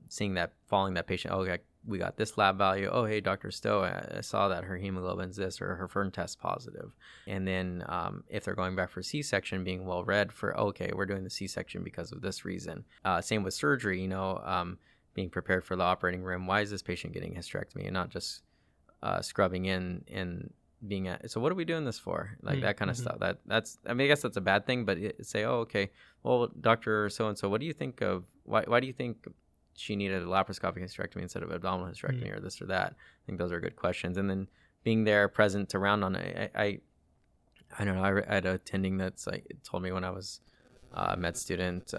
seeing that, following that patient, "Okay, we got this lab value. Oh, hey, Dr. Stowe, I saw that her hemoglobin's this, or her Fern test positive." And then if they're going back for C-section, being well read for, "Okay, we're doing the C-section because of this reason." Same with surgery, you know, being prepared for the operating room. Why is this patient getting hysterectomy and not just scrubbing in and being at, "So what are we doing this for?" Like that kind of stuff. That's, I mean, I guess that's a bad thing, but say, "Oh, okay, well, Dr. So-and-so, what do you think of, why do you think she needed a laparoscopic hysterectomy instead of abdominal hysterectomy or this or that?" I think those are good questions. And then being there present to round on it. I don't know. I had an attending that's like, told me when I was med student,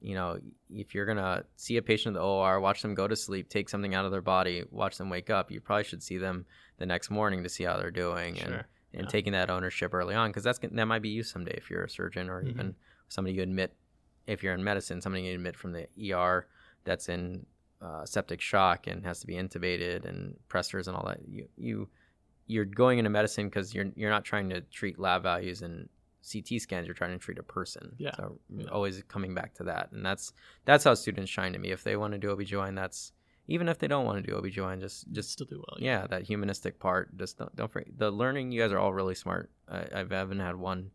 you know, if you're gonna see a patient in the OR, watch them go to sleep, take something out of their body, watch them wake up, you probably should see them the next morning to see how they're doing. Sure. and taking that ownership early on, because that might be you someday if you're a surgeon, or even somebody you admit. If you're in medicine, somebody you admit from the ER that's in septic shock and has to be intubated and pressors and all that, you're going into medicine because you're not trying to treat lab values and CT scans. You're trying to treat a person. Always coming back to that, and that's how students shine to me. If they want to do OB/GYN, that's, even if they don't want to do OB/GYN, just still do well. Yeah, that humanistic part. Just don't forget the learning. You guys are all really smart. I haven't had one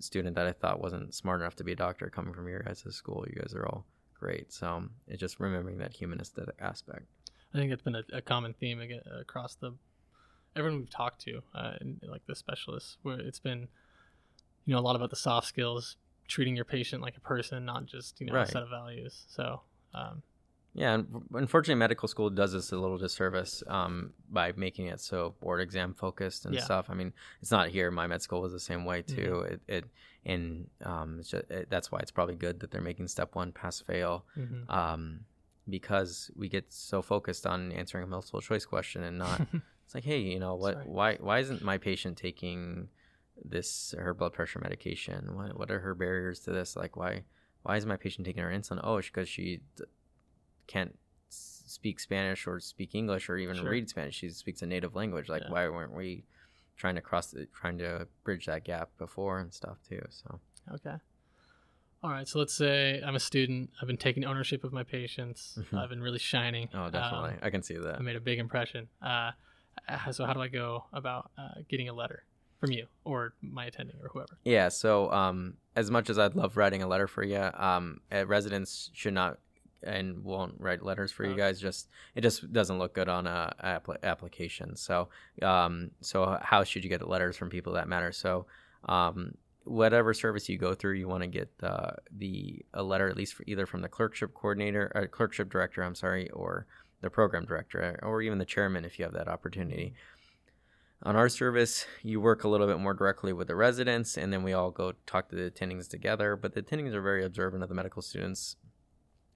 student that I thought wasn't smart enough to be a doctor coming from your guys' school. You guys are all great. So it's just remembering that humanistic aspect. I think it's been a common theme again, across everyone we've talked to, and like the specialists, where it's been, you know, a lot about the soft skills, treating your patient like a person, not just, you know, a set of values. So, and unfortunately, medical school does us a little disservice by making it so board exam focused and stuff. I mean, it's not here. My med school was the same way too. That's why it's probably good that they're making step one pass fail, because we get so focused on answering a multiple choice question and not. It's like, hey, you know what? Sorry. Why isn't my patient taking this, her blood pressure medication? What are her barriers to this? Like, why is my patient taking her insulin? Oh, it's because she can't speak Spanish or speak English or even read Spanish. She speaks a native language. Like, why weren't we trying to bridge that gap before and stuff too? So okay, all right. So let's say I'm a student. I've been taking ownership of my patients. I've been really shining. Oh, definitely. I can see that. I made a big impression. So how do I go about getting a letter from you or my attending or whoever? Yeah. So as much as I'd love writing a letter for you, residents should not and won't write letters for you guys. It just doesn't look good on a application. So so how should you get letters from people that matter? So whatever service you go through, you want to get a letter at least for either from the clerkship director, or the program director, or even the chairman if you have that opportunity. On our service, you work a little bit more directly with the residents, and then we all go talk to the attendings together. But the attendings are very observant of the medical students.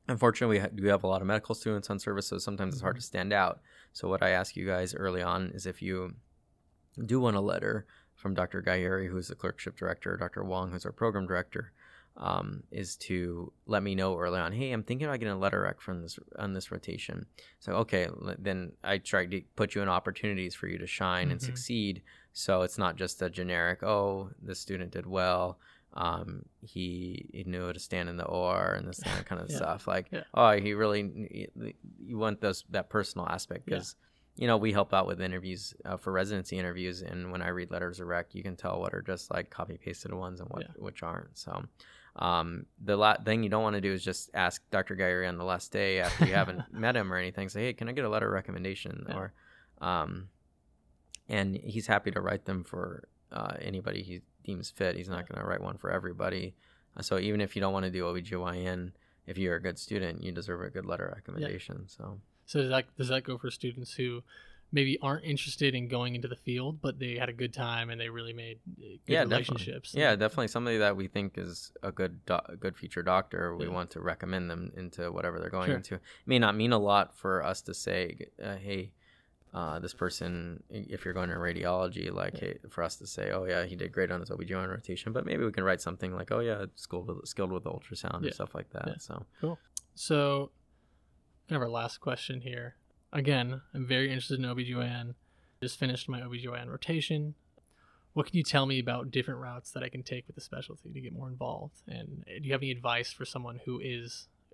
Unfortunately, we do have a lot of medical students on service, so sometimes it's hard to stand out. So what I ask you guys early on is if you do want a letter from Dr. Gaiari, who's the clerkship director, or Dr. Wong, who's our program director, is to let me know early on, hey, I'm thinking about getting a letter rec on this rotation. So, okay, then I try to put you in opportunities for you to shine and succeed. So it's not just a generic, oh, this student did well. He knew how to stand in the OR and this that kind of stuff. Oh, he really, you want that personal aspect because, we help out with interviews for residency interviews. And when I read letters of rec, you can tell what are just like copy pasted ones and which aren't. So the thing you don't want to do is just ask Dr. Gaiari on the last day after you haven't met him or anything. Say, hey, can I get a letter of recommendation? Yeah. Or, and he's happy to write them for anybody he deems fit. He's not going to write one for everybody. So even if you don't want to do OB/GYN, if you're a good student, you deserve a good letter recommendation. Yeah. So does that go for students who maybe aren't interested in going into the field, but they had a good time and they really made good relationships? Definitely. Yeah, definitely. Somebody that we think is a good future doctor, we want to recommend them into whatever they're going into. It may not mean a lot for us to say, hey, this person, if you're going to radiology, hey, for us to say, oh yeah, he did great on his OB/GYN rotation, but maybe we can write something like, oh yeah, skilled with ultrasound and stuff like that. Yeah. So cool. So kind of our last question here. Again, I'm very interested in OB/GYN. Just finished my OB/GYN rotation. What can you tell me about different routes that I can take with the specialty to get more involved? And do you have any advice for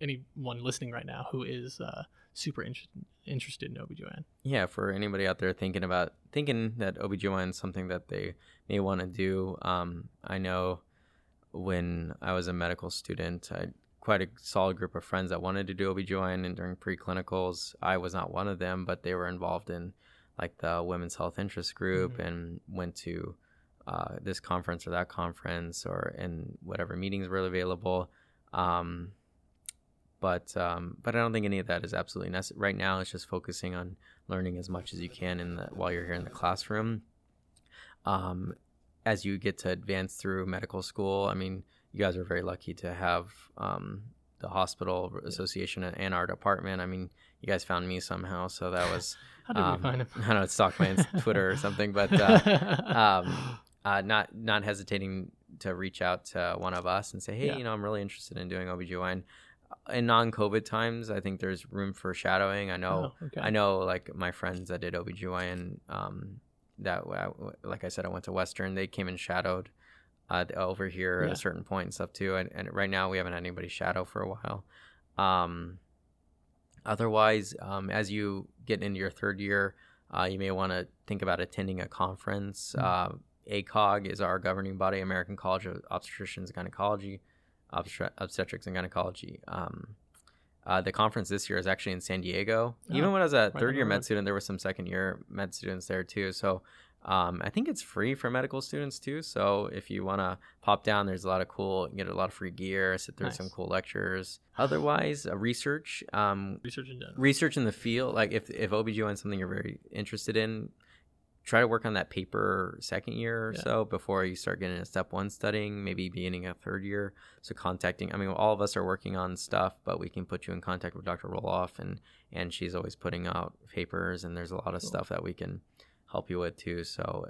anyone listening right now who is super interested in OB/GYN? Yeah, for anybody out there thinking that OB/GYN is something that they may want to do. I know when I was a medical student, I had quite a solid group of friends that wanted to do OB/GYN, and during preclinicals, I was not one of them, but they were involved in like the women's health interest group and went to this conference or that conference or in whatever meetings were available. But I don't think any of that is absolutely necessary. Right now, it's just focusing on learning as much as you can while you're here in the classroom. As you get to advance through medical school, I mean, you guys are very lucky to have the hospital association and our department. I mean, you guys found me somehow, so that was... How did we find him? I don't know, it's Stockman's Twitter or something, but not hesitating to reach out to one of us and say, hey, I'm really interested in doing OB/GYN. In non-COVID times, I think there's room for shadowing. I know like my friends that did OB/GYN, like I said, I went to Western, they came and shadowed over here at a certain point and stuff too. And right now we haven't had anybody shadow for a while. Otherwise, as you get into your third year, you may want to think about attending a conference. ACOG is our governing body, American College of Obstetricians and Gynecology. Obstetrics and Gynecology. The conference this year is actually in San Diego. Even when I was a third-year med student, there were some second-year med students there too. So I think it's free for medical students too. So if you want to pop down, there's a lot of cool, you get a lot of free gear, sit through some cool lectures. Otherwise, research in general. Research in the field. Like if OB/GYN is something you're very interested in, try to work on that paper second year or so before you start getting into step one studying, maybe beginning of third year. So all of us are working on stuff, but we can put you in contact with Dr. Roloff, and she's always putting out papers, and there's a lot of stuff that we can help you with too. So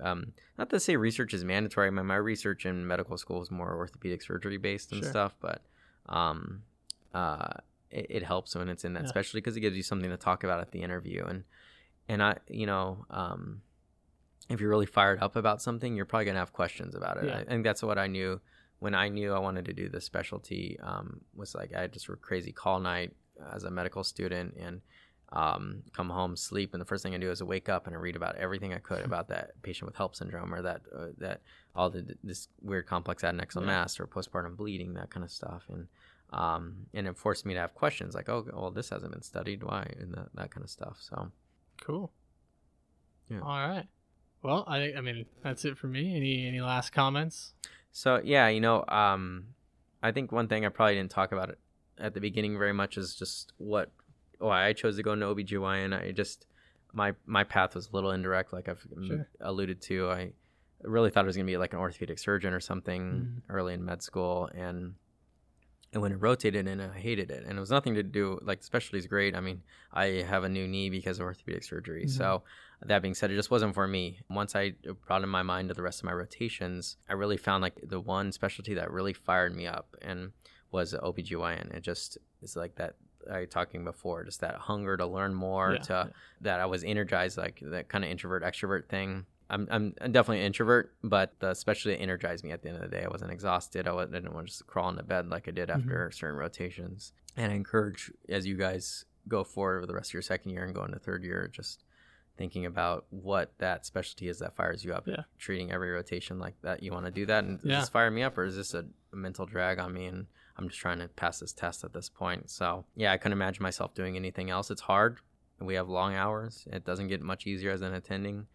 not to say research is mandatory. I mean, my research in medical school is more orthopedic surgery based and stuff, but it helps when it's in that specialty because it gives you something to talk about at the interview. And I, if you're really fired up about something, you're probably going to have questions about it. Yeah. I think that's what I knew when I knew I wanted to do this specialty, was like I had just a crazy call night as a medical student. And come home, sleep, and the first thing I do is I wake up and I read about everything I could about that patient with HELLP syndrome, or that all this weird complex adnexal mass, or postpartum bleeding, that kind of stuff. And it forced me to have questions like, oh, well, this hasn't been studied, why, and that kind of stuff. So cool. Yeah. All right. Well, I mean, that's it for me. Any last comments? So yeah, I think one thing I probably didn't talk about at the beginning very much is just why I chose to go into OB/GYN. I just, my path was a little indirect, like I've alluded to. I really thought I was going to be like an orthopedic surgeon or something early in med school. And when it rotated in, I hated it. And it was nothing to do, like, the specialty is great. I mean, I have a new knee because of orthopedic surgery. Mm-hmm. So that being said, it just wasn't for me. Once I broadened my mind to the rest of my rotations, I really found, like, the one specialty that really fired me up and was OB/GYN. It just is like that I was talking before, just that hunger to learn more, that I was energized, like that kind of introvert-extrovert thing. I'm definitely an introvert, but especially energized me at the end of the day. I wasn't exhausted. I didn't want to just crawl into bed like I did after certain rotations. And I encourage, as you guys go forward with the rest of your second year and go into third year, just thinking about what that specialty is that fires you up. Yeah. Treating every rotation like that. You want to do that? And does this fire me up, or is this a mental drag on me? And I'm just trying to pass this test at this point. So yeah, I couldn't imagine myself doing anything else. It's hard. We have long hours. It doesn't get much easier as an attending.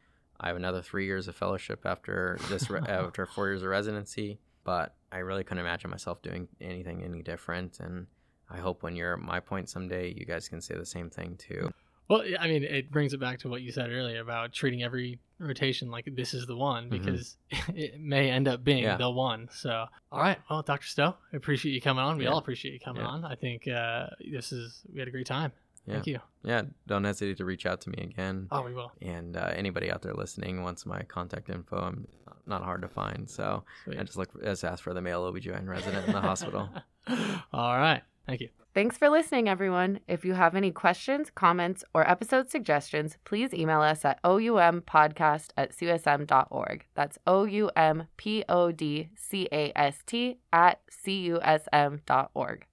I have another 3 years of fellowship after this, after 4 years of residency, but I really couldn't imagine myself doing anything any different. And I hope when you're at my point someday, you guys can say the same thing too. Well, I mean, it brings it back to what you said earlier about treating every rotation like this is the one, because it may end up being the one. So, all right. Well, Dr. Stowe, I appreciate you coming on. We all appreciate you coming on. I think we had a great time. Yeah. Thank you. Yeah, don't hesitate to reach out to me again. Oh, we will. And anybody out there listening wants my contact info. I'm not hard to find, so I just ask for the male OB/GYN resident in the hospital. All right. Thank you. Thanks for listening, everyone. If you have any questions, comments, or episode suggestions, please email us at oumpodcast@cusm.org. That's oumpodcast@cusm.org.